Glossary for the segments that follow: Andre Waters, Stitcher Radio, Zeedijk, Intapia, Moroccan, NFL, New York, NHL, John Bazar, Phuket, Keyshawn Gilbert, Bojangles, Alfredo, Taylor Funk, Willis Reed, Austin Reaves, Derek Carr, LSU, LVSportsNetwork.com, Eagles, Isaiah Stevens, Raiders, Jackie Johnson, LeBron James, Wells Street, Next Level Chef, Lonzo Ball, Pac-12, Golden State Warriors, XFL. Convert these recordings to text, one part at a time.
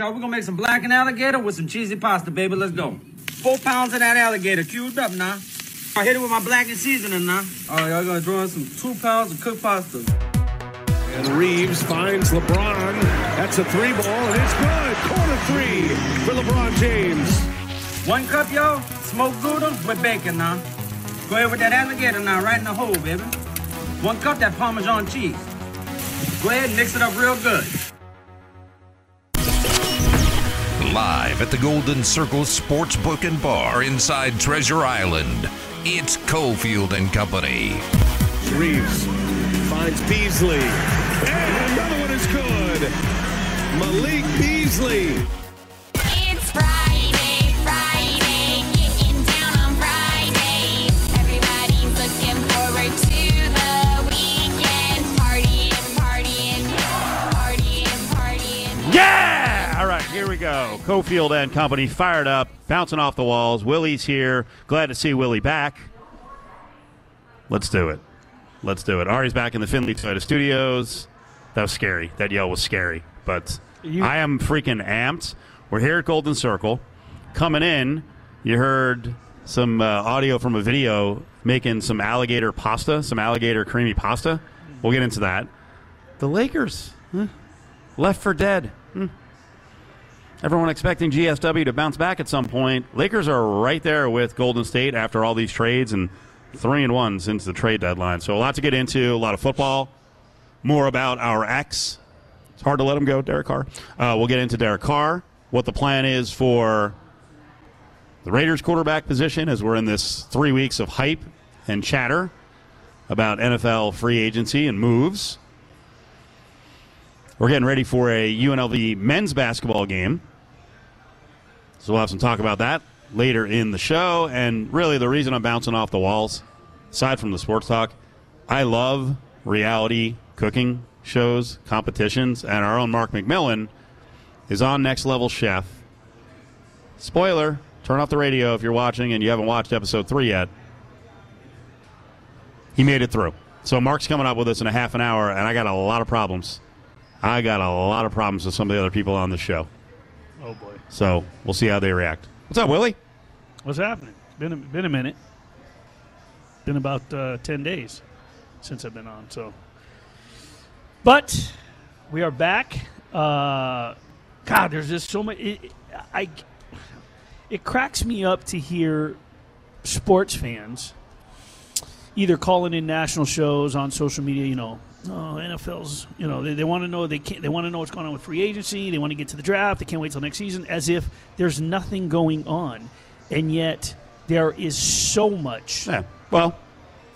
We're going to make some blackened alligator with some cheesy pasta, baby. Let's go. 4 pounds of that alligator cubed up now. I hit it with my blackened seasoning now. All right, y'all going to throw in some 2 pounds of cooked pasta. And Reaves finds LeBron. That's a three ball, and it's good. Corner three for LeBron James. 1 cup, y'all. Smoked Gouda with bacon now. Go ahead with that alligator now, right in the hole, baby. 1 cup that Parmesan cheese. Go ahead and mix it up real good. Live at the Golden Circle Sportsbook and Bar inside Treasure Island, it's Cofield and Company. Reaves finds Beasley, and another one is good. Malik Beasley. It's Friday, Friday, getting down on Friday. Everybody's looking forward to the weekend. Partying. Yeah! All right, here we go. Cofield and Company fired up, bouncing off the walls. Willie's here. Glad to see Willie back. Let's do it. Let's do it. Ari's back in the Findlay Toyota Studios. That was scary. That yell was scary. But I am freaking amped. We're here at Golden Circle. Coming in, you heard some audio from a video making some alligator pasta, some alligator creamy pasta. We'll get into that. The Lakers left for dead. Everyone expecting GSW to bounce back at some point. Lakers are right there with Golden State after all these trades, and 3-1 since the trade deadline. So a lot to get into, a lot of football, more about our ex. It's hard to let him go, Derek Carr. We'll get into Derek Carr, what the plan is for the Raiders quarterback position as we're in this 3 weeks of hype and chatter about NFL free agency and moves. We're getting ready for a UNLV men's basketball game. So we'll have some talk about that later in the show. And really the reason I'm bouncing off the walls, aside from the sports talk, I love reality cooking shows, competitions, and our own Mark McMillan is on Next Level Chef. Spoiler, turn off the radio if you're watching and you haven't watched episode 3 yet. He made it through. So Mark's coming up with us in a half an hour, and I got a lot of problems. I got a lot of problems with some of the other people on the show. Oh, boy. So we'll see how they react. What's up, Willie? What's happening? Been a minute. Been about 10 days since I've been on. So, but we are back. God, there's just so much. It cracks me up to hear sports fans either calling in national shows on social media, you know, oh, NFL's, you know, they want to know, they want to know what's going on with free agency. They want to get to the draft. They can't wait till next season, as if there's nothing going on, and yet there is so much. Yeah. Well,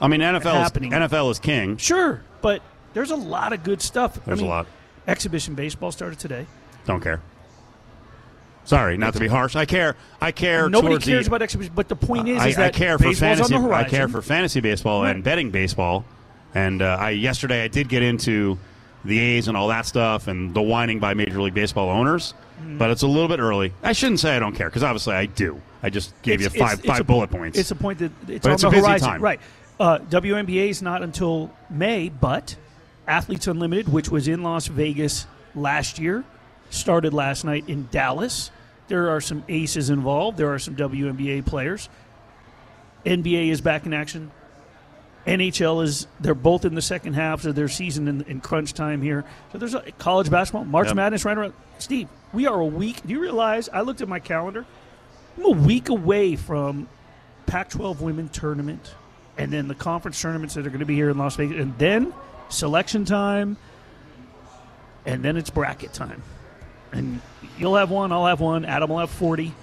I mean, NFL is king. Sure, but there's a lot of good stuff. There's a lot. Exhibition baseball started today. Don't care. Sorry, not to be harsh. I care. Nobody cares about exhibition, but the point is that I care for fantasy. On the horizon. I care for fantasy baseball and betting baseball. And yesterday I did get into the A's and all that stuff and the whining by Major League Baseball owners, but it's a little bit early. I shouldn't say I don't care because obviously I do. I just gave you five bullet points. It's a point that it's on the horizon. Time. Right. WNBA is not until May, but Athletes Unlimited, which was in Las Vegas last year, started last night in Dallas. There are some aces involved. There are some WNBA players. NBA is back in action. NHL they're both in the second halves of their season in crunch time here. So there's a college basketball, March Madness right around. Steve, we are a week. Do you realize, I looked at my calendar, I'm a week away from Pac-12 women tournament and then the conference tournaments that are going to be here in Las Vegas. And then selection time, and then it's bracket time. And you'll have one, I'll have one, Adam will have 40.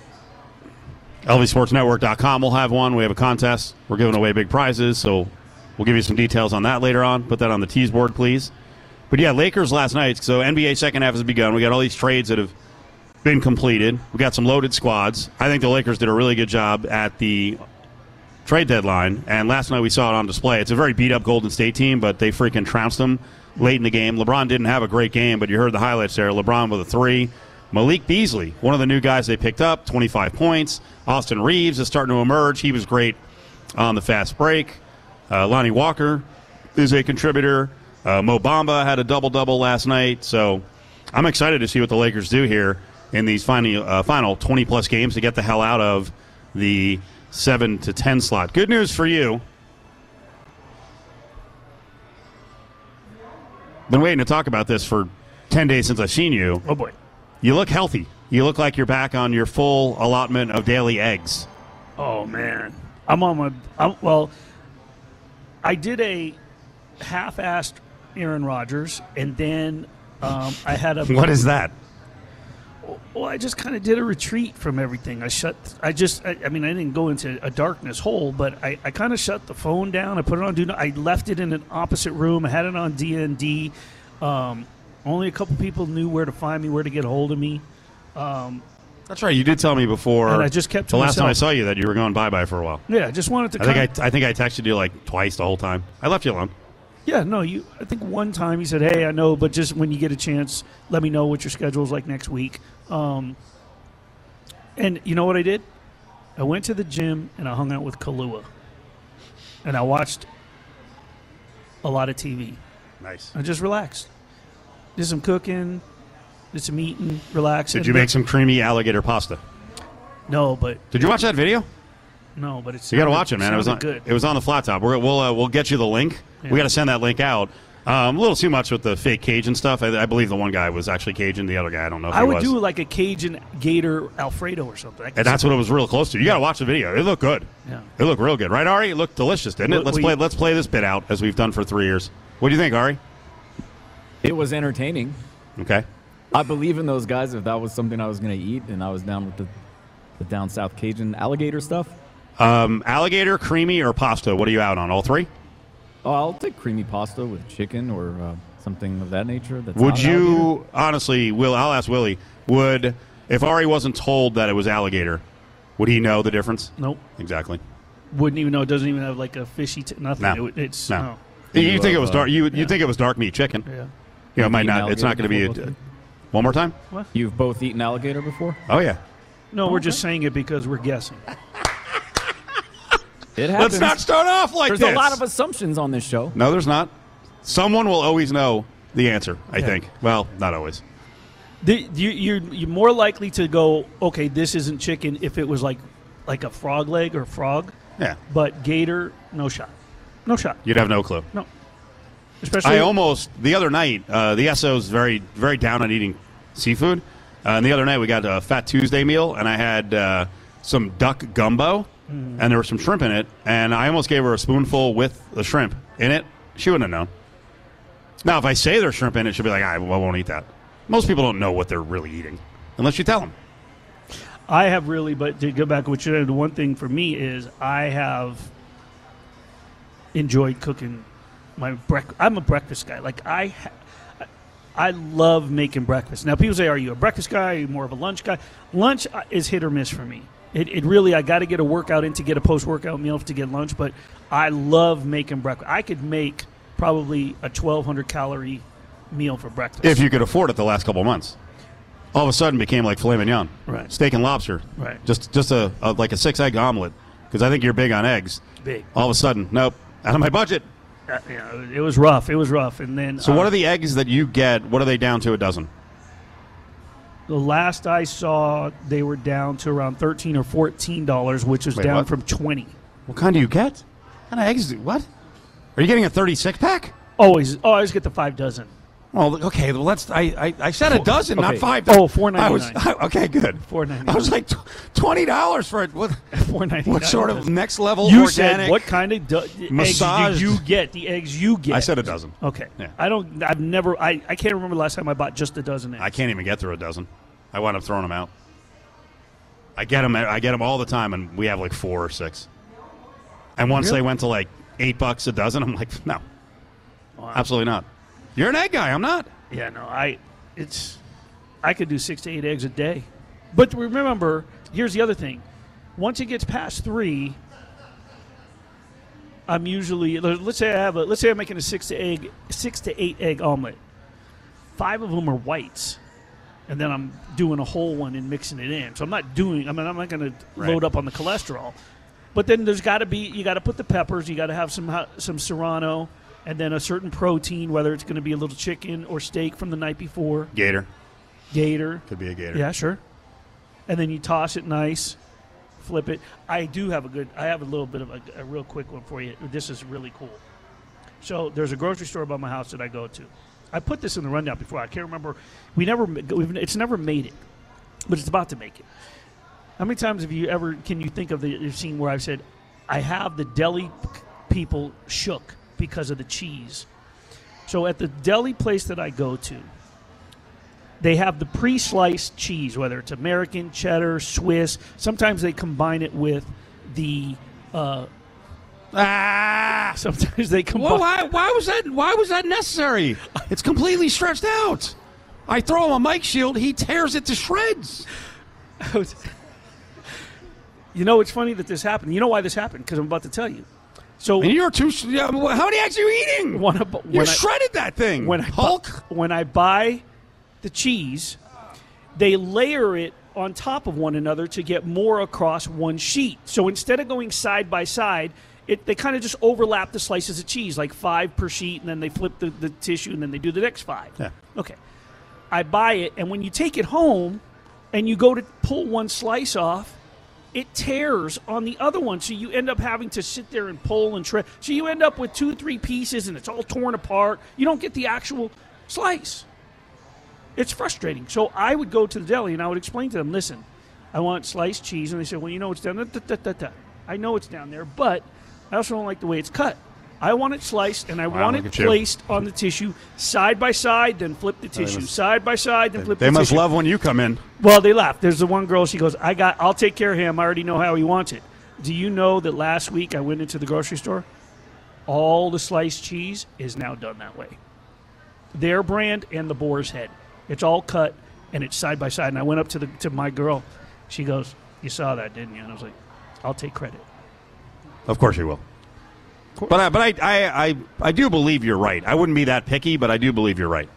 LVSportsNetwork.com will have one. We have a contest. We're giving away big prizes, so we'll give you some details on that later on. Put that on the tease board, please. But, yeah, Lakers last night. So, NBA second half has begun. We got all these trades that have been completed. We got some loaded squads. I think the Lakers did a really good job at the trade deadline. And last night we saw it on display. It's a very beat-up Golden State team, but they freaking trounced them late in the game. LeBron didn't have a great game, but you heard the highlights there. LeBron with a three. Malik Beasley, one of the new guys they picked up, 25 points. Austin Reaves is starting to emerge. He was great on the fast break. Lonnie Walker is a contributor. Mo Bamba had a double-double last night. So I'm excited to see what the Lakers do here. in these final 20-plus games to get the hell out of the 7 to 10 slot. Good news for you. Been waiting to talk about this for 10 days since I've seen you. Oh, boy. You look healthy. You look like you're back on your full allotment of daily eggs. Oh, man. I did a half-assed Aaron Rodgers, and then I had a... What is that? Well, I just kind of did a retreat from everything. I didn't go into a darkness hole, but I kind of shut the phone down. I put it on do not. I left it in an opposite room. I had it on DND. Only a couple people knew where to find me, where to get a hold of me. That's right. You did tell me before. And I just kept to myself. The last time I saw you that you were going bye-bye for a while. Yeah, I just wanted to I think I texted you like twice the whole time. I left you alone. Yeah, no, I think one time he said, hey, I know, but just when you get a chance, let me know what your schedule is like next week. And you know what I did? I went to the gym and I hung out with Kahlua. And I watched a lot of TV. Nice. I just relaxed. Did some cooking, did some eating, relaxing. Did you make some creamy alligator pasta? No, but... Did you watch that video? No, but it's... You got to watch it, man. It was on the flat top. We'll get you the link. Yeah. We got to send that link out. A little too much with the fake Cajun stuff. I believe the one guy was actually Cajun. The other guy, I don't know if he was. I would do like a Cajun gator Alfredo or something. And that's what it was real close to. You got to watch the video. It looked good. Yeah. It looked real good. Right, Ari? It looked delicious, didn't it? Let's play this bit out as we've done for 3 years. What do you think, Ari? It was entertaining. Okay. I believe in those guys if that was something I was going to eat, and I was down with the down south Cajun alligator stuff. Alligator, creamy, or pasta? What are you out on? All three? Oh, I'll take creamy pasta with chicken or something of that nature. Would you, honestly, Will? I'll ask Willie, if Ari wasn't told that it was alligator, would he know the difference? Nope. Exactly. Wouldn't even know. It doesn't even have like a fishy, nothing. No. No. You think it was dark. You think it was dark meat chicken. Yeah. You know, it might not. It's not going to be. One more time? What? You've both eaten alligator before? Oh, yeah. No, we're just saying it because we're guessing. Let's not start off like this. There's a lot of assumptions on this show. No, there's not. Someone will always know the answer, I think. Well, not always. You're more likely to go, okay, this isn't chicken if it was like a frog leg or frog. Yeah. But gator, no shot. No shot. You'd have no clue. No. Especially the other night, the SO's very, very down on eating seafood. And the other night we got a Fat Tuesday meal, and I had some duck gumbo. And there was some shrimp in it, and I almost gave her a spoonful with the shrimp in it. She wouldn't have known. Now, if I say there's shrimp in it, she'll be like, I won't eat that. Most people don't know what they're really eating, unless you tell them. I have really, but to go back to what you said, the one thing for me is I have enjoyed cooking my breakfast. I'm a breakfast guy. Like, I love making breakfast. Now, people say, are you a breakfast guy? Are you more of a lunch guy? Lunch is hit or miss for me. It really, I got to get a workout in to get a post-workout meal to get lunch, but I love making breakfast. I could make probably a 1,200-calorie meal for breakfast. If you could afford it the last couple of months. All of a sudden became like filet mignon. Right. Steak and lobster. Right. Just like a six-egg omelet, because I think you're big on eggs. Big. All of a sudden, nope, out of my budget. It was rough. It was rough. And then. So what are the eggs that you get? What are they down to a dozen? The last I saw, they were down to around $13 or $14, which is down from $20. What kind do you get? What kind of eggs? What? Are you getting a 36-pack? Always. Oh, I always get the 5 dozen. Well, okay. Well, I said a dozen, okay. Not 5 dozen. Oh, $4.99. Okay, good. $4.99. I was like $20 for it. $4.99. What sort of next level you organic? Said what kind of eggs do you get? The eggs you get. I said a dozen. Okay. Yeah. I can't remember the last time I bought just a dozen eggs. I can't even get through a dozen. I wound up throwing them out. I get them all the time, and we have like 4 or 6. And once they went to like $8 a dozen, I'm like, no, absolutely not. You're an egg guy. I'm not. Yeah, no, I could do 6 to 8 eggs a day. But remember, here's the other thing. Once it gets past 3, I'm usually let's say I'm making a 6 to 8 egg omelet. 5 of them are whites. And then I'm doing a whole one and mixing it in. So I'm not going to load up on the cholesterol. But then you got to put the peppers. You got to have some serrano, and then a certain protein, whether it's going to be a little chicken or steak from the night before. Gator. Gator. Could be a gator. Yeah, sure. And then you toss it nice, flip it. I do have a good – I have a little bit of a real quick one for you. This is really cool. So there's a grocery store by my house that I go to. I put this in the rundown before. I can't remember. It's never made it, but it's about to make it. How many times have you ever – can you think of the scene where I've said, I have the deli people shook because of the cheese? So at the deli place that I go to, they have the pre-sliced cheese, whether it's American, cheddar, Swiss. Sometimes they combine it with the Sometimes they combine. Well, why was that? Why was that necessary? It's completely stretched out. I throw him a mic shield, he tears it to shreds. You know, it's funny that this happened. You know why this happened? Because I'm about to tell you. So, and you're too. How many eggs are you eating? When you shredded that thing. When I buy the cheese, they layer it on top of one another to get more across one sheet. So instead of going side by side, they kind of just overlap the slices of cheese, like 5 per sheet, and then they flip the tissue, and then they do the next 5. Yeah. Okay. I buy it, and when you take it home and you go to pull one slice off, it tears on the other one, so you end up having to sit there and pull and shred. So you end up with 2-3 pieces, and it's all torn apart. You don't get the actual slice. It's frustrating. So I would go to the deli, and I would explain to them, listen, I want sliced cheese. And they say, well, you know it's down there. I know it's down there, but I also don't like the way it's cut. I want it sliced, and I want it placed on the tissue, side by side, then flip the tissue, side by side, then flip the tissue. They must love when you come in. Well, they laugh. There's the one girl, she goes, I'll take care of him. I already know how he wants it. Do you know that last week I went into the grocery store? All the sliced cheese is now done that way. Their brand and the Boar's Head. It's all cut, and it's side by side. And I went up to my girl. She goes, you saw that, didn't you? And I was like, I'll take credit. Of course you will. Course. But I do believe you're right. I wouldn't be that picky, but I do believe you're right.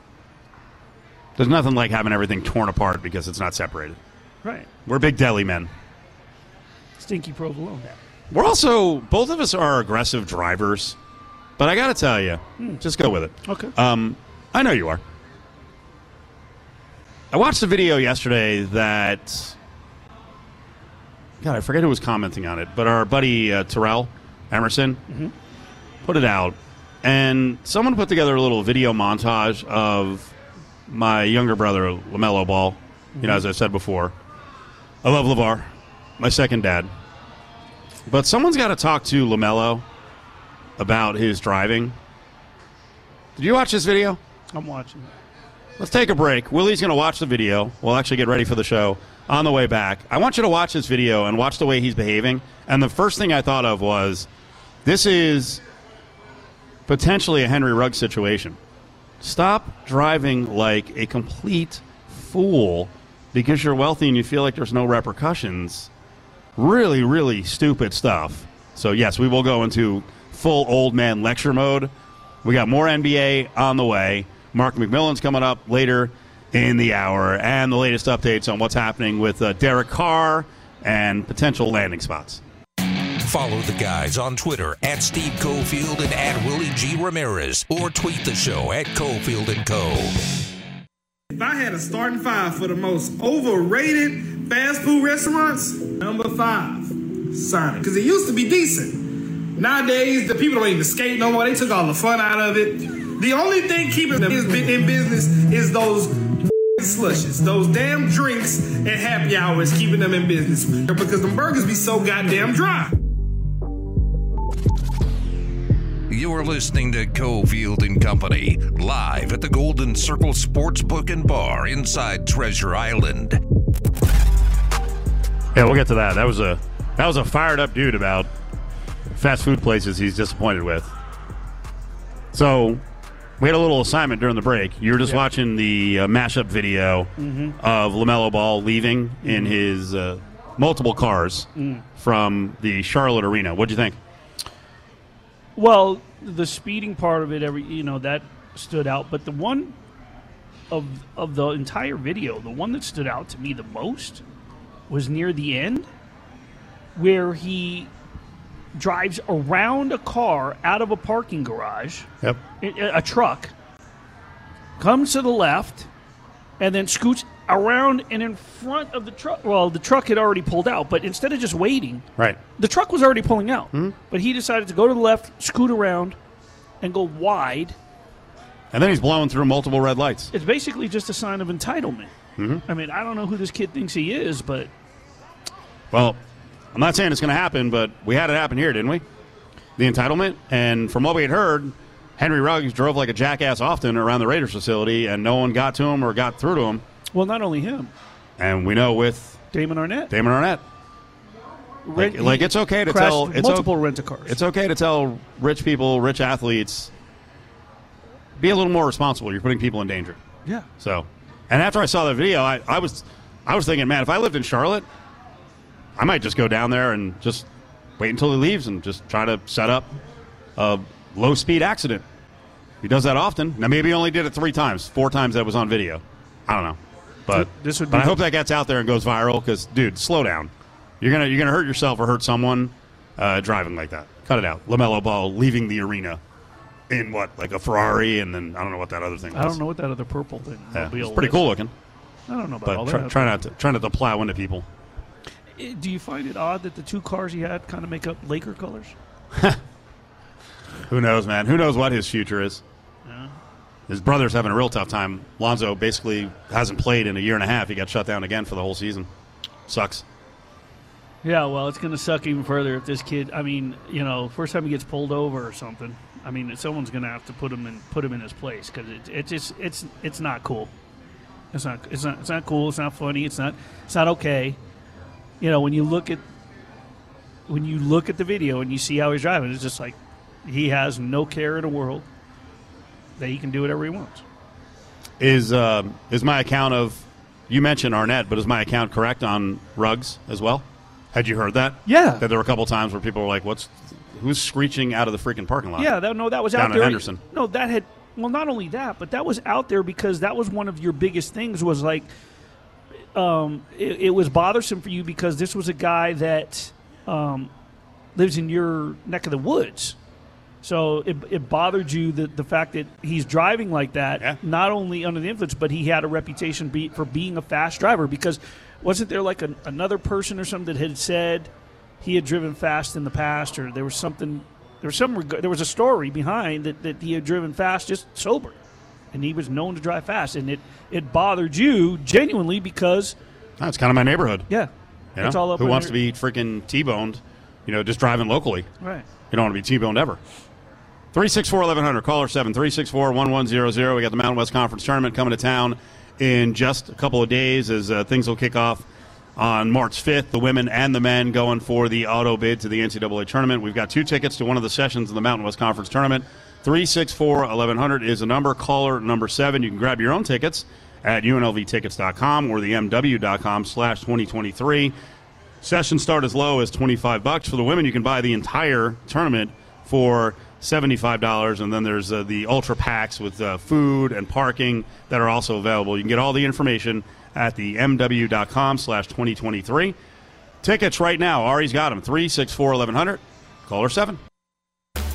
There's nothing like having everything torn apart because it's not separated. Right. We're big deli men. Stinky provolone. We're also, both of us are aggressive drivers, but I got to tell you, just go with it. Okay. I know you are. I watched a video yesterday that, God, I forget who was commenting on it, but our buddy Terrell Emerson put it out. And someone put together a little video montage of my younger brother, LaMelo Ball. You know, as I said before, I love LeVar, my second dad. But someone's got to talk to LaMelo about his driving. Did you watch this video? I'm watching it. Let's take a break. Willie's going to watch the video. We'll actually get ready for the show on the way back. I want you to watch this video and watch the way he's behaving. And the first thing I thought of was, this is potentially a Henry Ruggs situation. Stop driving like a complete fool because you're wealthy and you feel like there's no repercussions. Really, really stupid stuff. So, yes, we will go into full old man lecture mode. We got more NBA on the way. Mark McMillan's coming up later in the hour, and the latest updates on what's happening with Derek Carr and potential landing spots. Follow the guys on Twitter @SteveCofield and @WillieGRamirez, or tweet the show @Cofield&Co. If I had a starting five for the most overrated fast food restaurants, number 5, Sonic, because it used to be decent. Nowadays, the people don't even skate no more. They took all the fun out of it. The only thing keeping them in business is those slushes, those damn drinks and happy hours keeping them in business, because the burgers be so goddamn dry. You're listening to Cofield and Company, live at the Golden Circle Sportsbook and Bar inside Treasure Island. Yeah, we'll get to that. That was a fired up dude about fast food places he's disappointed with. So we had a little assignment during the break. You were just watching the mashup video of LaMelo Ball leaving in his multiple cars from the Charlotte Arena. What'd you think? Well, the speeding part of it, that stood out. But the one of the entire video, the one that stood out to me the most was near the end, where he drives around a car out of a parking garage, a truck, comes to the left, and then scoots around and in front of the truck. Well, the truck had already pulled out, but instead of just waiting, right, the truck was already pulling out. Mm-hmm. But he decided to go to the left, scoot around, and go wide. And then he's blowing through multiple red lights. It's basically just a sign of entitlement. Mm-hmm. I mean, I don't know who this kid thinks he is, but... Well, I'm not saying it's going to happen, but we had it happen here, didn't we? The entitlement. And from what we had heard, Henry Ruggs drove like a jackass often around the Raiders facility, and no one got to him or got through to him. Well, not only him. And we know with... Damon Arnett. Like it's okay to tell... multiple rent-a-cars. It's okay to tell rich people, rich athletes... Be a little more responsible. You're putting people in danger. Yeah. So, and after I saw that video, I was thinking, man, if I lived in Charlotte, I might just go down there and just wait until he leaves and just try to set up a low-speed accident. He does that often. Now, maybe he only did it four times that was on video. I don't know. But, I hope that gets out there and goes viral because, dude, slow down. You're gonna hurt yourself or hurt someone driving like that. Cut it out. LaMelo Ball leaving the arena. In what, like a Ferrari, and then I don't know what that other thing was. I don't know what that other purple thing was. Yeah, it's pretty cool looking. I don't know about all that. But try not to plow into people. Do you find it odd that the two cars he had kind of make up Laker colors? Who knows, man? Who knows what his future is? Yeah. His brother's having a real tough time. Lonzo basically hasn't played in a year and a half. He got shut down again for the whole season. Sucks. Yeah, well, it's going to suck even further if this kid, I mean, you know, first time he gets pulled over or something. I mean, someone's going to have to put him in his place because it's not cool. It's not cool. It's not funny. It's not okay. You know, when you look at the video and you see how he's driving, it's just like he has no care in the world that he can do whatever he wants. Is my account of you mentioned Arnett, but is my account correct on Ruggs as well? Had you heard that? Yeah, that there were a couple times where people were like, "What's?" Who's screeching out of the freaking parking lot? Yeah, that was out there. Down in Henderson. No, that had – well, not only that, but that was out there because that was one of your biggest things was like it was bothersome for you because this was a guy that lives in your neck of the woods. So it bothered you the fact that he's driving like that, yeah. Not only under the influence, but he had a reputation for being a fast driver because wasn't there like another person or something that had said – he had driven fast in the past, or there was something, there was a story behind that he had driven fast just sober, and he was known to drive fast, and it bothered you genuinely because that's kind of my neighborhood. Yeah, you know? It's all up. Who wants to be freaking T-boned? You know, just driving locally. Right. You don't want to be T-boned ever. 364-1100 caller 7 364-1100. We got the Mountain West Conference tournament coming to town in just a couple of days as things will kick off. On March 5th, the women and the men going for the auto bid to the NCAA tournament. We've got 2 tickets to one of the sessions in the Mountain West Conference tournament. 364-1100 is the number. Caller number 7. You can grab your own tickets at unlvtickets.com or the mw.com/2023. Sessions start as low as $25. For the women, you can buy the entire tournament for $75, and then there's the ultra packs with food and parking that are also available. You can get all the information at the mw.com/2023. Tickets right now. Ari's got them. 364-1100. Caller 7.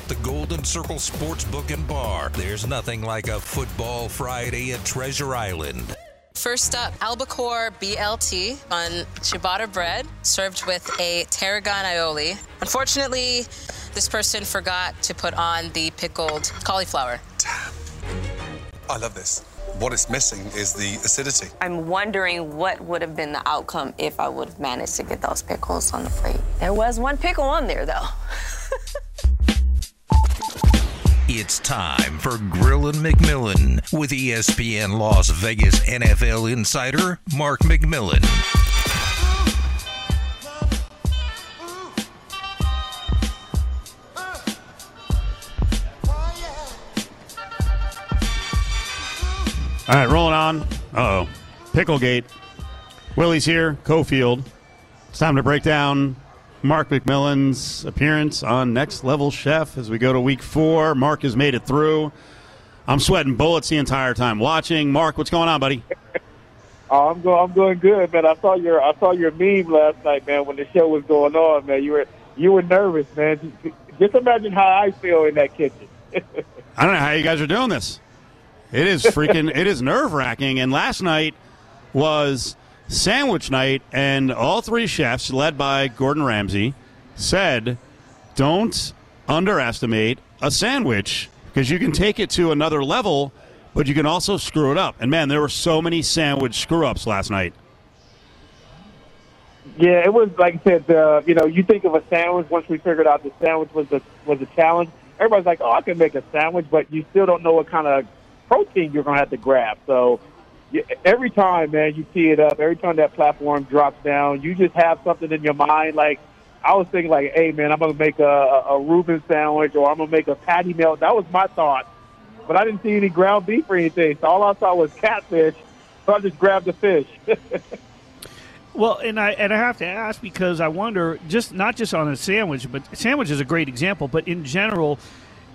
The Golden Circle Sportsbook and Bar. There's nothing like a football Friday at Treasure Island. First up, albacore BLT on ciabatta bread, served with a tarragon aioli. Unfortunately, this person forgot to put on the pickled cauliflower. I love this. What is missing is the acidity. I'm wondering what would have been the outcome if I would have managed to get those pickles on the plate. There was one pickle on there, though. It's time for Grillin' McMillan with ESPN Las Vegas NFL insider Mark McMillan. All right, rolling on. Uh-oh. Picklegate. Willie's here. Cofield. It's time to break down Mark McMillan's appearance on Next Level Chef as we go to week 4. Mark has made it through. I'm sweating bullets the entire time watching. Mark, what's going on, buddy? Oh, I'm doing good, man. I saw your meme last night, man, when the show was going on, man. You were nervous, man. Just imagine how I feel in that kitchen. I don't know how you guys are doing this. It is nerve-wracking. And last night, was sandwich night, and all three chefs, led by Gordon Ramsay, said, don't underestimate a sandwich because you can take it to another level, but you can also screw it up. And, man, there were so many sandwich screw-ups last night. Yeah, it was, like I said, you know, you think of a sandwich. Once we figured out the sandwich was the challenge, everybody's like, oh, I can make a sandwich, but you still don't know what kind of protein you're going to have to grab. So every time, man, you tee it up, every time that platform drops down, you just have something in your mind. Like, I was thinking, like, hey, man, I'm going to make a Reuben sandwich or I'm going to make a patty melt. That was my thought. But I didn't see any ground beef or anything, so all I saw was catfish, so I just grabbed the fish. Well, and I have to ask because I wonder, just not just on a sandwich, but sandwich is a great example, but in general,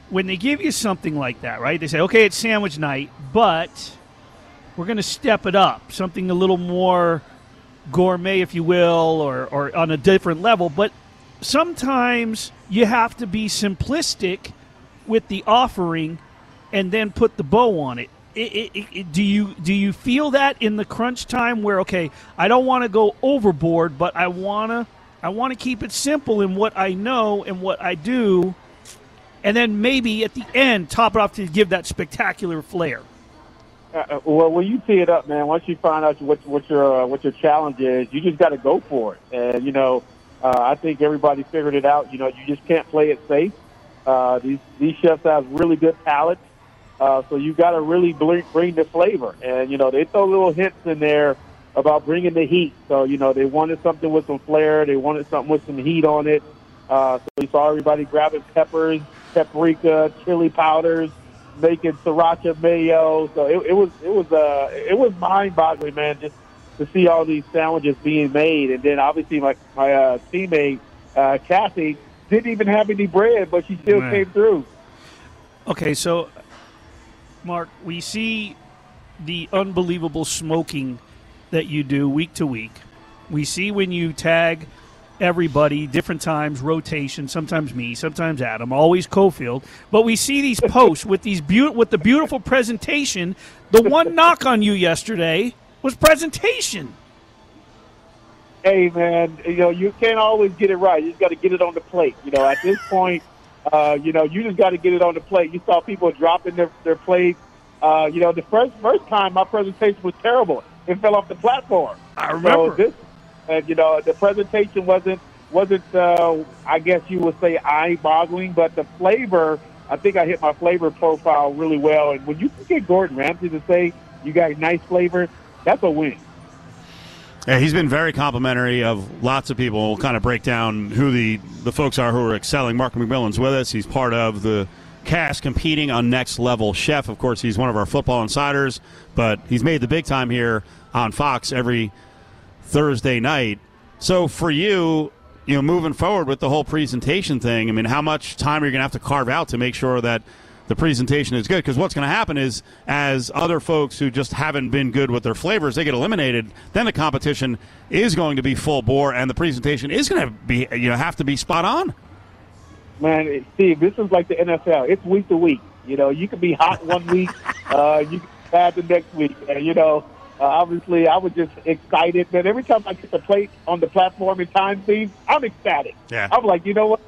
when they give you something like that, right, they say, okay, it's sandwich night, but we're going to step it up, something a little more gourmet, if you will, or on a different level. But sometimes you have to be simplistic with the offering and then put the bow on it. Do you feel that in the crunch time where, okay, I don't want to go overboard, but I want to keep it simple in what I know and what I do, and then maybe at the end top it off to give that spectacular flair? Well, when you tee it up, man, once you find out what your challenge is, you just got to go for it. And, you know, I think everybody figured it out. You know, you just can't play it safe. These chefs have really good palates. So you got to really bring the flavor. And, you know, they throw little hints in there about bringing the heat. So, you know, they wanted something with some flair. They wanted something with some heat on it. So we saw everybody grabbing peppers, paprika, chili powders, making sriracha mayo. So it was mind-boggling, man, just to see all these sandwiches being made. And then obviously my teammate, Kathy, didn't even have any bread, but she still came through. Okay, so – Mark, we see the unbelievable smoking that you do week to week. We see when you tag everybody, different times, rotation, sometimes me, sometimes Adam, always Cofield. But we see these posts with the beautiful presentation. The one knock on you yesterday was presentation. Hey, man, you know, you can't always get it right. You just got to get it on the plate. You know, at this point, you know, you just got to get it on the plate. You saw people dropping their plates. You know, the first time my presentation was terrible. It fell off the platform. I remember. So you know, the presentation wasn't I guess you would say, eye-boggling, but the flavor, I think I hit my flavor profile really well. And when you can get Gordon Ramsay to say you got nice flavor, that's a win. Yeah, he's been very complimentary of lots of people. We'll kind of break down who the folks are who are excelling. Mark McMillan's with us. He's part of the cast competing on Next Level Chef. Of course, he's one of our football insiders, but he's made the big time here on Fox every Thursday night. So for you, you know, moving forward with the whole presentation thing, I mean, how much time are you going to have to carve out to make sure that the presentation is good? Because what's going to happen is, as other folks who just haven't been good with their flavors, they get eliminated, then the competition is going to be full bore, and the presentation is going to be, you know, have to be spot on. Man, Steve, this is like the NFL. It's week to week. You know, you could be hot one week, you could be bad the next week. And, you know, obviously I was just excited. Man, every time I get the plate on the platform in time, Steve, I'm ecstatic. Yeah. I'm like, you know what?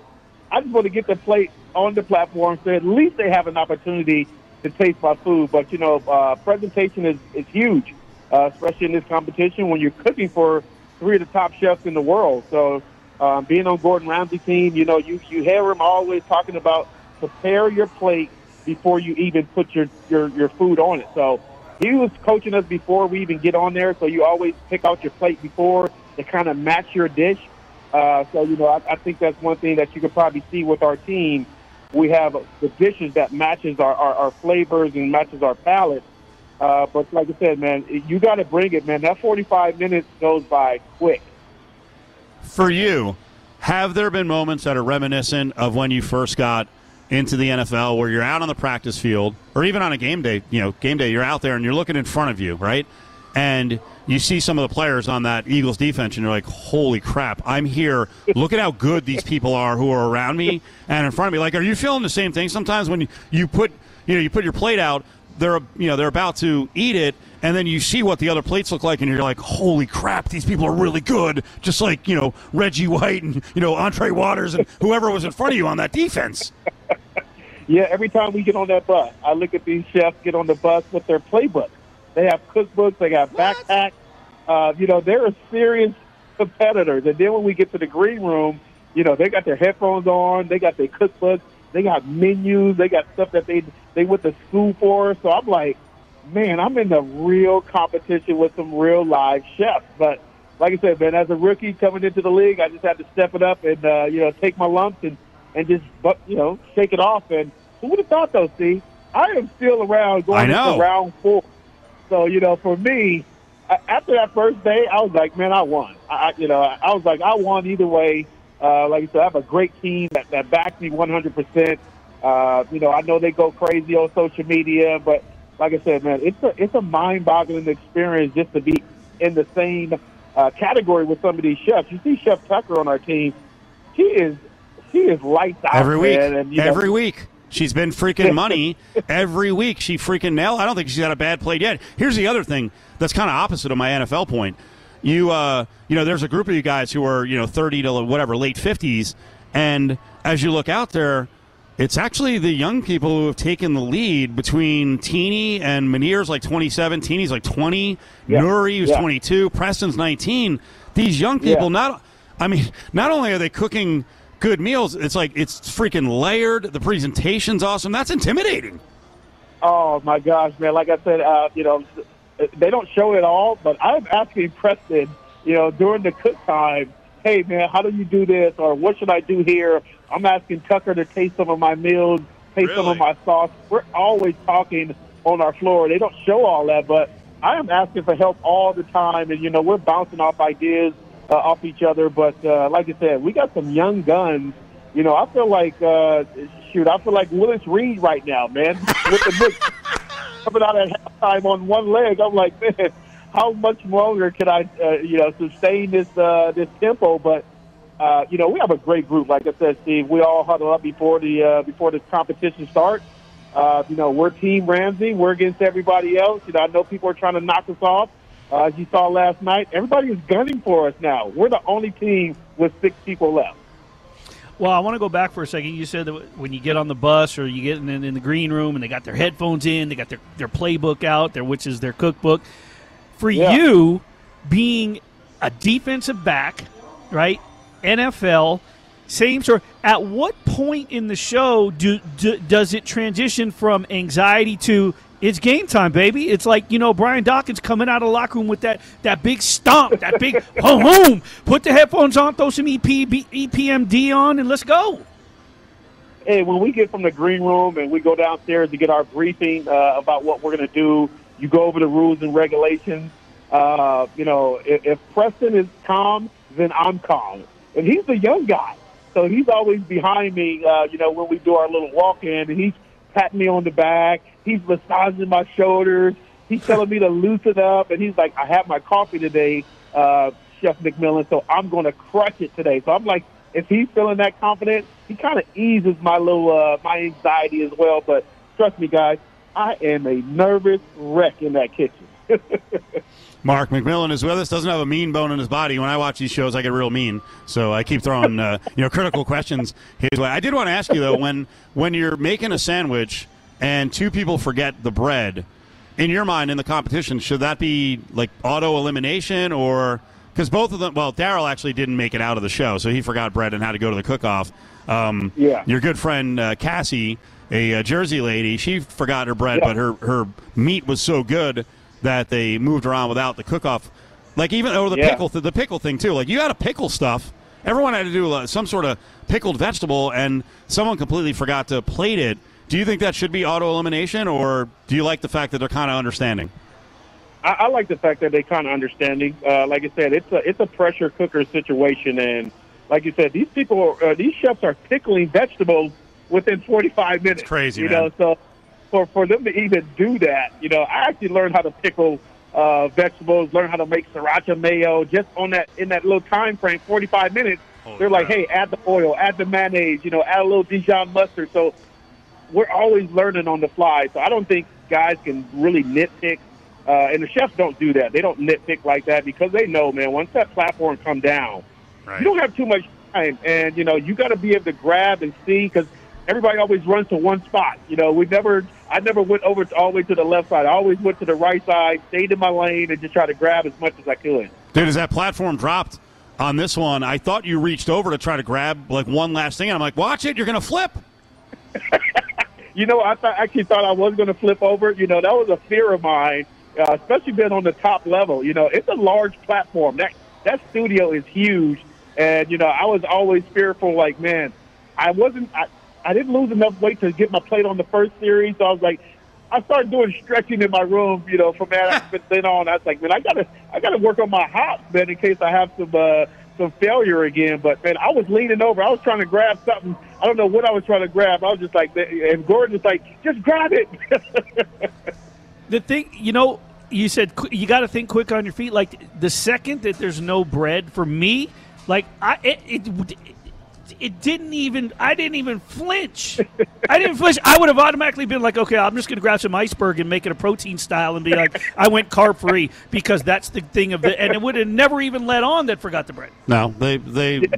I just want to get the plate on the platform so at least they have an opportunity to taste my food. But, you know, presentation is huge, especially in this competition when you're cooking for three of the top chefs in the world. So being on Gordon Ramsay's team, you know, you hear him always talking about prepare your plate before you even put your food on it. So he was coaching us before we even get on there, so you always pick out your plate before to kind of match your dish. So, you know, I think that's one thing that you could probably see with our team. We have the dishes that matches our flavors and matches our palate. But like I said, man, you got to bring it, man. That 45 minutes goes by quick. For you, have there been moments that are reminiscent of when you first got into the NFL where you're out on the practice field or even on a game day, you know, you're out there and you're looking in front of you, right? And you see some of the players on that Eagles defense, and you're like, holy crap, I'm here. Look at how good these people are who are around me and in front of me. Like, are you feeling the same thing sometimes when you put your plate out, they're about to eat it, and then you see what the other plates look like, and you're like, holy crap, these people are really good. Just like, Reggie White and, Andre Waters and whoever was in front of you on that defense. Yeah, every time we get on that bus, I look at these chefs get on the bus with their playbook. They have cookbooks, they got backpacks. They're a serious competitor. And then when we get to the green room, they got their headphones on, they got their cookbooks, they got menus, they got stuff that they went to school for. So I'm like, man, I'm in the real competition with some real live chefs. But like I said, man, as a rookie coming into the league, I just had to step it up and, take my lumps and just, shake it off. And who would have thought, though, Steve? I am still around going into round 4. So, for me, after that first day, I was like, man, I won. I was like, I won either way. Like I said, I have a great team that backs me 100%. I know they go crazy on social media, but like I said, man, it's a mind-boggling experience just to be in the same category with some of these chefs. You see Chef Tucker on our team. She is lights out every week. Man, and, every week. She's been freaking money every week. She freaking nailed. I don't think she's got a bad plate yet. Here's the other thing that's kind of opposite of my NFL point. You, there's a group of you guys who are, 30 to whatever, late 50s, and as you look out there, it's actually the young people who have taken the lead between Teeny and Meneer's like 27, Teeny's like 20, yeah. Nuri who's 22, Preston's 19. These young people, not only are they cooking good meals, it's like it's freaking layered. The presentation's awesome. That's intimidating. Oh my gosh, man! Like I said, they don't show it all, but I'm asking Preston, during the cook time, hey man, how do you do this, or what should I do here? I'm asking Tucker to taste some of my meals, some of my sauce. We're always talking on our floor. They don't show all that, but I am asking for help all the time, and we're bouncing off ideas. Off each other, but like I said, we got some young guns. I feel like, Willis Reed right now, man, with the mix coming out at halftime on one leg. I'm like, man, how much longer can I, sustain this tempo? But we have a great group. Like I said, Steve, we all huddle up before the competition starts. We're Team Ramsey. We're against everybody else. I know people are trying to knock us off. As you saw last night, everybody is gunning for us now. We're the only team with 6 people left. Well, I want to go back for a second. You said that when you get on the bus or you get in the green room and they got their headphones in, they got their playbook out, which is their cookbook. For you, being a defensive back, right, NFL, same sort, at what point in the show does it transition from anxiety to – it's game time, baby. It's like, Brian Dawkins coming out of the locker room with that big stomp, that big home. Put the headphones on, throw some EPMD on, and let's go. Hey, when we get from the green room and we go downstairs to get our briefing about what we're going to do, you go over the rules and regulations. If Preston is calm, then I'm calm. And he's the young guy, so he's always behind me, when we do our little walk-in, and he's patting me on the back. He's massaging my shoulders. He's telling me to loosen up. And he's like, I have my coffee today, Chef McMillan, so I'm going to crush it today. So I'm like, if he's feeling that confident, he kind of eases my little my anxiety as well. But trust me, guys, I am a nervous wreck in that kitchen. Mark McMillan is with us. Doesn't have a mean bone in his body. When I watch these shows, I get real mean. So I keep throwing critical questions his way. I did want to ask you, though, when you're making a sandwich – and 2 people forget the bread, in your mind, in the competition, should that be like auto elimination? Or because both of them, well, Darryl actually didn't make it out of the show, so he forgot bread and had to go to the cook-off. Your good friend Cassie, a Jersey lady, she forgot her bread, but her meat was so good that they moved around without the cook-off. Like even over the pickle thing too. Like you had to pickle stuff. Everyone had to do some sort of pickled vegetable, and someone completely forgot to plate it. Do you think that should be auto-elimination, or do you like the fact that they're kind of understanding? I like the fact that they're kind of understanding. Like I said, it's a pressure cooker situation, and like you said, these people, these chefs are pickling vegetables within 45 minutes. It's crazy, man. So for them to even do that, I actually learned how to pickle vegetables, learn how to make sriracha mayo just on that in that little time frame, 45 minutes. Holy they're crap. Like, hey, add the oil, add the mayonnaise, add a little Dijon mustard. So we're always learning on the fly, so I don't think guys can really nitpick. And the chefs don't do that. They don't nitpick like that because they know, man, once that platform come down, right, you don't have too much time. And, you know, you got to be able to grab and see because everybody always runs to one spot. You know, I never went over all the way to the left side. I always went to the right side, stayed in my lane, and just tried to grab as much as I could. Dude, as that platform dropped on this one, I thought you reached over to try to grab, like, one last thing. I'm like, watch it, you're going to flip. You know, I actually thought I was going to flip over. You know, that was a fear of mine, especially being on the top level. You know, it's a large platform. That studio is huge. And, you know, I was always fearful, like, man, I didn't lose enough weight to get my plate on the first series. So I was like, I started doing stretching in my room, you know, from then on. I was like, man, I gotta work on my hops, man, in case I have some failure again. But, man, I was leaning over. I was trying to grab something. I don't know what I was trying to grab. I was just like, and Gordon was like, just grab it. The thing, you know, you said you got to think quick on your feet. Like, the second that there's no bread for me, like, I didn't even flinch. I didn't flinch. I would have automatically been like, okay, I'm just going to grab some iceberg and make it a protein style and be like, I went carb-free because that's the thing of the – and it would have never even let on that forgot the bread. No,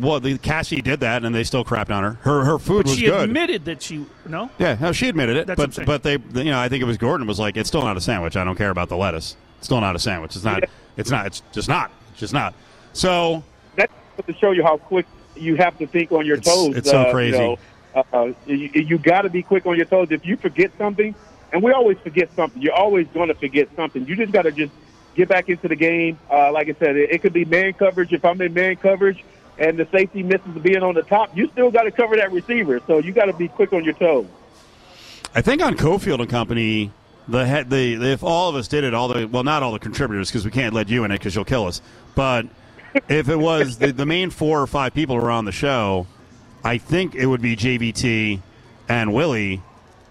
well, Cassie did that, and they still crapped on her. Her food was good. She admitted that she – no? Yeah, no, she admitted it. That's but they – you know, I think it was Gordon was like, it's still not a sandwich. I don't care about the lettuce. It's still not a sandwich. It's just not. So – that's to show you how quick – you have to think on your toes. It's so crazy. You got to be quick on your toes. If you forget something, and we always forget something, you're always going to forget something. You just got to just get back into the game. Like I said, it could be man coverage. If I'm in man coverage and the safety misses being on the top, you still got to cover that receiver. So you got to be quick on your toes. I think on Cofield and Company, if all of us did it, not all the contributors because we can't let you in it because you'll kill us, but – if it was the main 4 or 5 people who were on the show, I think it would be JVT and Willie,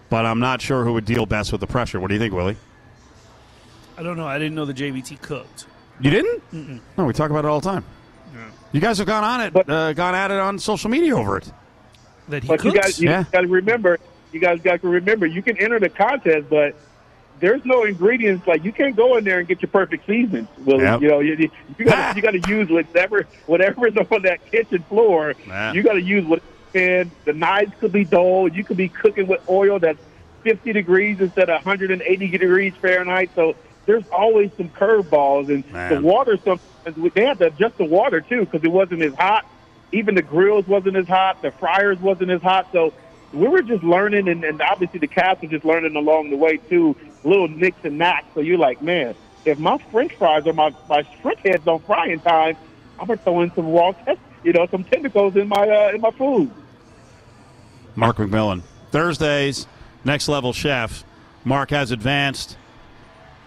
but I'm not sure who would deal best with the pressure. What do you think, Willie? I don't know. I didn't know the JVT cooked. You didn't? Mm-mm. No, we talk about it all the time. Yeah. You guys have gone at it on social media over it. That he cooked? You guys got to remember, you can enter the contest, but there's no ingredients. Like, you can't go in there and get your perfect seasons, Willie. Yep. You know, you got to use whatever's on that kitchen floor. Nah. You got to use what. And the knives could be dull. You could be cooking with oil that's 50 degrees instead of 180 degrees Fahrenheit. So there's always some curveballs, and the water. Sometimes they had to adjust the water too because it wasn't as hot. Even the grills wasn't as hot. The fryers wasn't as hot. So we were just learning, and obviously the cast was just learning along the way too. Little nicks and knacks. So you're like, man, if my French fries or my shrimp heads don't fry in time, I'm gonna throw in some some tentacles in my food. Mark McMillan, Thursdays, Next Level Chef. Mark has advanced.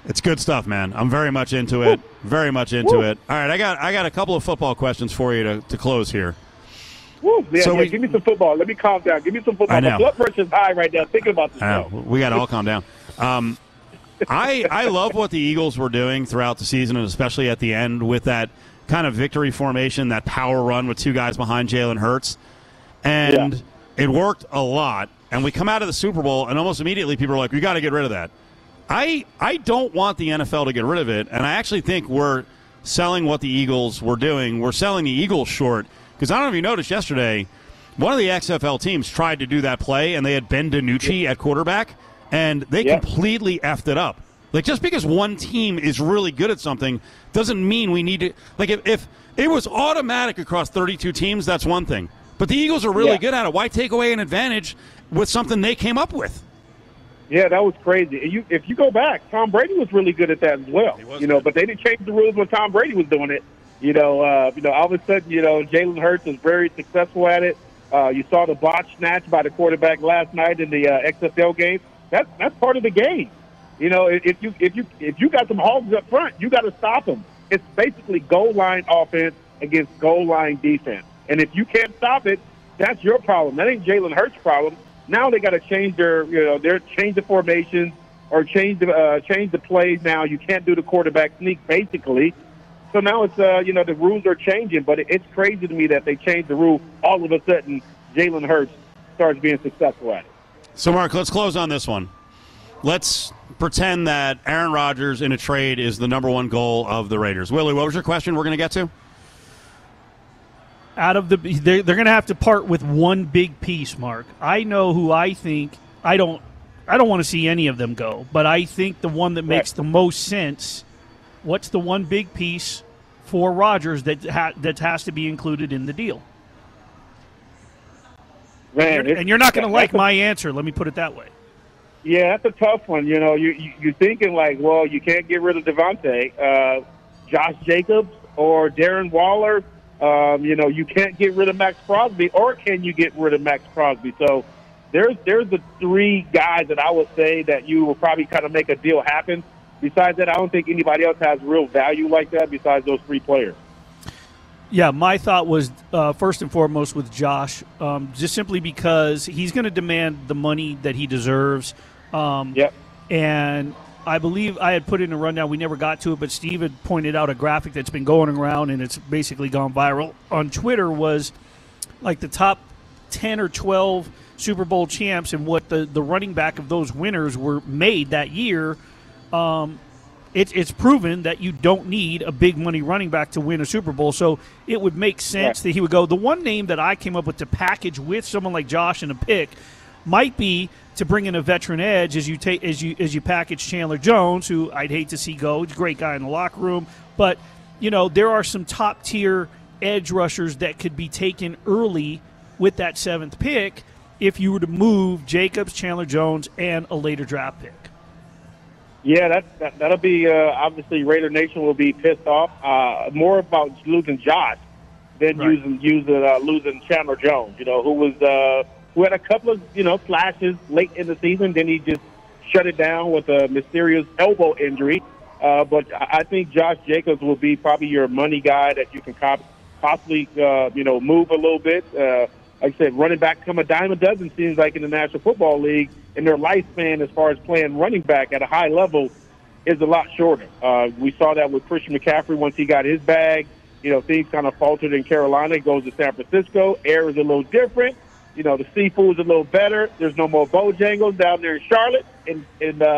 It's good stuff, man. I'm very much into it. Woo. Very much into Woo. It. All right, I got a couple of football questions for you to close here. Woo, yeah, so give me some football. Let me calm down. Give me some football. My blood pressure's high right now. Thinking about this. We got to all calm down. I love what the Eagles were doing throughout the season, and especially at the end with that kind of victory formation, that power run with 2 guys behind Jalen Hurts. And it worked a lot. And we come out of the Super Bowl, and almost immediately people are like, we got to get rid of that. I don't want the NFL to get rid of it, and I actually think we're selling what the Eagles were doing. We're selling the Eagles short, because I don't know if you noticed yesterday, one of the XFL teams tried to do that play, and they had Ben DiNucci at quarterback. And they completely effed it up. Like, just because one team is really good at something doesn't mean we need to. Like, if it was automatic across 32 teams, that's one thing. But the Eagles are really good at it. Why take away an advantage with something they came up with? Yeah, that was crazy. If you go back, Tom Brady was really good at that as well. You know, but they didn't change the rules when Tom Brady was doing it. You know, all of a sudden, you know, Jalen Hurts was very successful at it. You saw the botch snatch by the quarterback last night in the XFL game. That's part of the game, you know. If you got some hogs up front, you got to stop them. It's basically goal line offense against goal line defense, and if you can't stop it, that's your problem. That ain't Jalen Hurts' problem. Now they got to change change the formation or change the plays. Now you can't do the quarterback sneak basically. So now it's the rules are changing, but it's crazy to me that they changed the rule all of a sudden. Jalen Hurts starts being successful at it. So, Mark, let's close on this one. let's pretend that Aaron Rodgers in a trade is the number one goal of the Raiders. Willie, what was your question we're going to get to? They're going to have to part with one big piece, Mark. I know who I think. I don't want to see any of them go, but I think the one that makes the most sense, what's the one big piece for Rodgers that has to be included in the deal? Man, and you're not going to like my answer, let me put it that way. Yeah, that's a tough one. You know, you're thinking like, well, you can't get rid of Devontae, Josh Jacobs or Darren Waller. You know, you can't get rid of Max Crosby, or can you get rid of Max Crosby? So there's the three guys that I would say that you will probably kind of make a deal happen. Besides that, I don't think anybody else has real value like that besides those three players. Yeah, my thought was first and foremost with Josh, just simply because he's going to demand the money that he deserves. And I believe I had put in a rundown. We never got to it, but Steve had pointed out a graphic that's been going around, and it's basically gone viral on Twitter, was like the top 10 or 12 Super Bowl champs and what the running back of those winners were made that year. It's proven that you don't need a big money running back to win a Super Bowl, so it would make sense that he would go. The one name that I came up with to package with someone like Josh in a pick might be to bring in a veteran edge as you package Chandler Jones, who I'd hate to see go. He's a great guy in the locker room, but you know there are some top tier edge rushers that could be taken early with that 7th pick if you were to move Jacobs, Chandler Jones, and a later draft pick. Yeah, that'll be obviously Raider Nation will be pissed off more about losing Josh than losing Chandler Jones. You know, who had a couple of flashes late in the season, then he just shut it down with a mysterious elbow injury. But I think Josh Jacobs will be probably your money guy that you can possibly move a little bit. Like I said, running back come a dime a dozen seems like in the National Football League, and their lifespan as far as playing running back at a high level is a lot shorter. We saw that with Christian McCaffrey once he got his bag. You know, things kind of faltered in Carolina. He goes to San Francisco. Air is a little different. You know, the seafood's a little better. There's no more Bojangles down there in Charlotte in San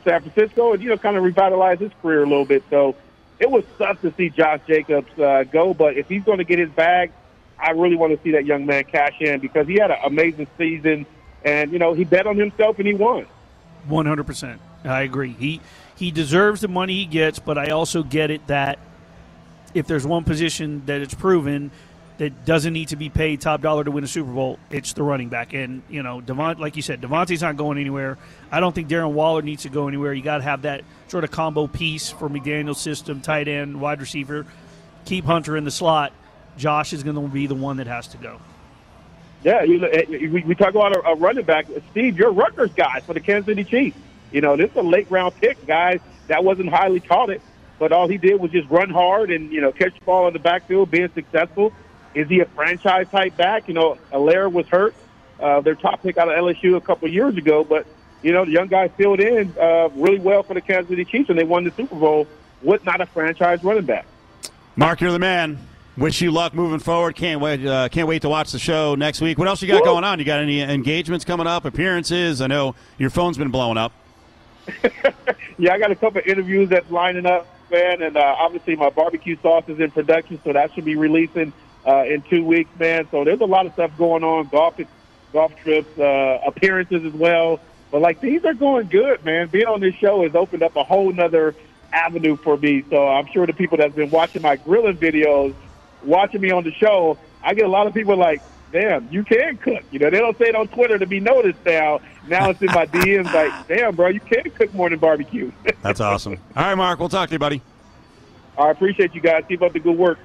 Francisco. And, kind of revitalized his career a little bit. So it was tough to see Josh Jacobs go, but if he's going to get his bag, I really want to see that young man cash in because he had an amazing season, and he bet on himself and he won. 100%, I agree. He deserves the money he gets, but I also get it that if there's one position that it's proven that doesn't need to be paid top dollar to win a Super Bowl, it's the running back. And like you said, Devontae's not going anywhere. I don't think Darren Waller needs to go anywhere. You got to have that sort of combo piece for McDaniel's system: tight end, wide receiver. Keep Hunter in the slot. Josh is going to be the one that has to go. Yeah, we talk about a running back. Steve, you're Rutgers guy for the Kansas City Chiefs. This is a late-round pick, guys. That wasn't highly touted, but all he did was just run hard and, catch the ball in the backfield, being successful. Is he a franchise-type back? Allaire was hurt. Their top pick out of LSU a couple years ago, but, the young guy filled in really well for the Kansas City Chiefs, and they won the Super Bowl with not a franchise running back. Mark, you're the man. Wish you luck moving forward. Can't wait to watch the show next week. What else you got going on? You got any engagements coming up, appearances? I know your phone's been blowing up. Yeah, I got a couple of interviews that's lining up, man, and obviously my barbecue sauce is in production, so that should be releasing in 2 weeks, man. So there's a lot of stuff going on, golf trips, appearances as well. But, these are going good, man. Being on this show has opened up a whole nother avenue for me. So I'm sure the people that's been watching my grilling videos, watching me on the show, I get a lot of people like, damn, you can cook. They don't say it on Twitter to be noticed now. Now it's in my DMs like, damn, bro, you can cook more than barbecue. That's awesome. All right, Mark, we'll talk to you, buddy. I appreciate you guys. Keep up the good work.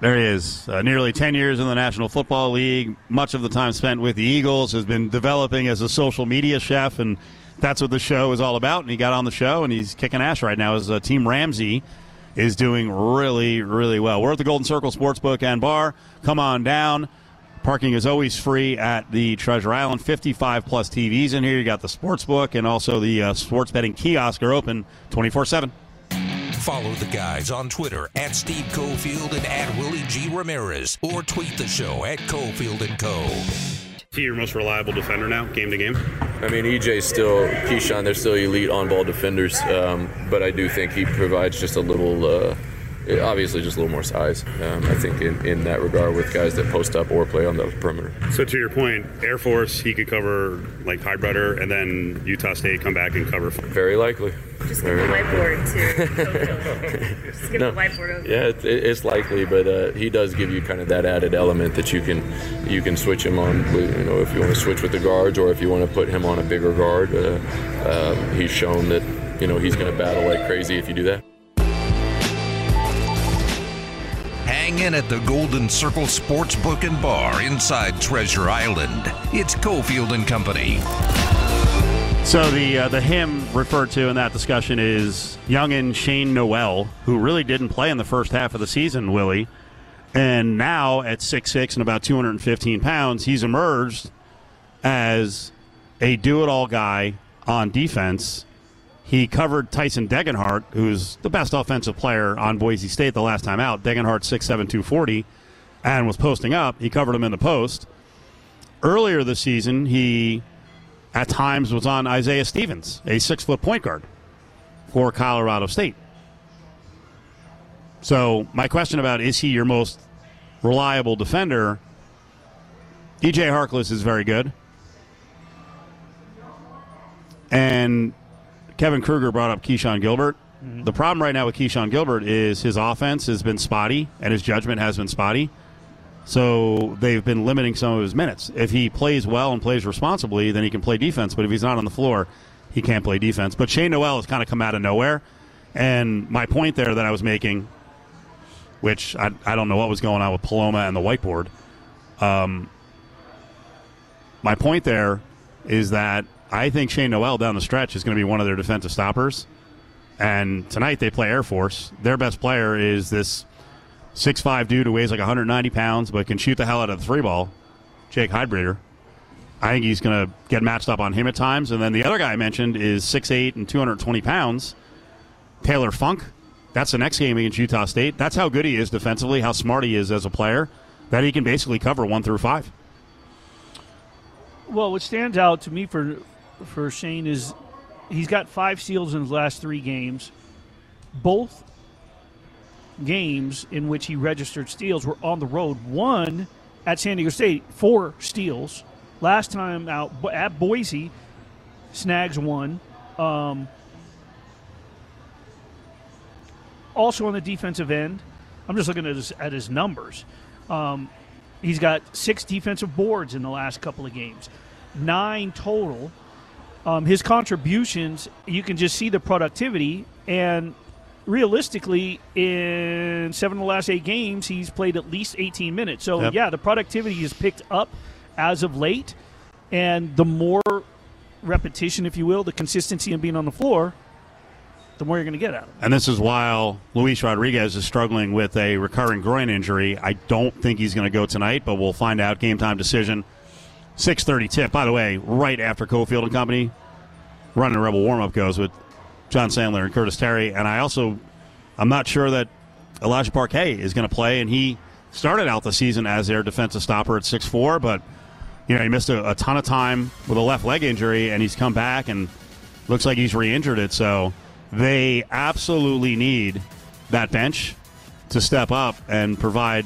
There he is. Nearly 10 years in the National Football League. Much of the time spent with the Eagles, has been developing as a social media chef, and that's what the show is all about. And he got on the show, and he's kicking ass right now as Team Ramsey is doing really, really well. We're at the Golden Circle Sportsbook and Bar. Come on down. Parking is always free at the Treasure Island. 55-plus TVs in here. You got the sportsbook, and also the sports betting kiosk are open 24/7. Follow the guys on Twitter at Steve Cofield and at Willie G. Ramirez, or tweet the show at Cofield & Co. Is he your most reliable defender now, game to game? I mean, EJ's still, Keyshawn, they're still elite on-ball defenders, but I do think he provides just a little, obviously just a little more size, I think, in that regard with guys that post up or play on the perimeter. So to your point, Air Force, he could cover, like, Highbretter, and then Utah State come back and cover. Very likely. Just give the whiteboard to Just give the whiteboard over. Yeah, it's likely, but he does give you kind of that added element that you can switch him on. You know, if you want to switch with the guards or if you want to put him on a bigger guard, he's shown that you know he's going to battle like crazy if you do that. Hang in at the Golden Circle Sportsbook and Bar inside Treasure Island. It's Cofield and Company. So the him referred to in that discussion is youngin' Shane Noel, who really didn't play in the first half of the season, Willie. And now at 6'6 and about 215 pounds, he's emerged as a do-it-all guy on defense. He covered Tyson Degenhart, who's the best offensive player on Boise State the last time out. Degenhart 6'7", 240, and was posting up. He covered him in the post. Earlier this season, he at times was on Isaiah Stevens, a 6-foot point guard for Colorado State. So my question about is he your most reliable defender, E.J. Harkless is very good. And Kevin Kruger brought up Keyshawn Gilbert. Mm-hmm. The problem right now with Keyshawn Gilbert is his offense has been spotty and his judgment has been spotty. So they've been limiting some of his minutes. If he plays well and plays responsibly, then he can play defense. But if he's not on the floor, he can't play defense. But Shane Noel has kind of come out of nowhere. And my point there that I was making, which I don't know what was going on with Paloma and the whiteboard. My point there is that I think Shane Noel down the stretch is going to be one of their defensive stoppers. And tonight they play Air Force. Their best player is this 6'5 dude who weighs like 190 pounds but can shoot the hell out of the three ball, Jake Hidebreeder. I think he's going to get matched up on him at times. And then the other guy I mentioned is 6'8 and 220 pounds, Taylor Funk. That's the next game against Utah State. That's how good he is defensively, how smart he is as a player, that he can basically cover 1 through 5. Well, what stands out to me for Shane is he's got 5 steals in his last 3 games. Both games in which he registered steals were on the road. One at San Diego State, 4 steals. Last time out at Boise, snags 1. Also on the defensive end, I'm just looking at his numbers. He's got 6 defensive boards in the last couple of games, 9 total. His contributions, you can just see the productivity, and realistically, in 7 of the last 8 games, he's played at least 18 minutes. So, yep. Yeah, the productivity is picked up as of late, and the more repetition, if you will, the consistency in being on the floor, the more you're going to get out of it. And this is while Luis Rodriguez is struggling with a recurring groin injury. I don't think he's going to go tonight, but we'll find out. Game time decision, 6:30 tip. By the way, right after Cofield and Company, running Rebel warm-up goes with John Sandler and Curtis Terry, and I'm not sure that Elijah Parquet is going to play, and he started out the season as their defensive stopper at 6'4", but you know he missed a ton of time with a left leg injury, and he's come back and looks like he's re-injured it, so they absolutely need that bench to step up and provide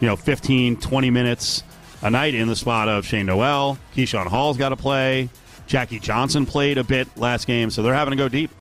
15, 20 minutes a night in the spot of Shane Noel. Keyshawn Hall's got to play. Jackie Johnson played a bit last game, so they're having to go deep.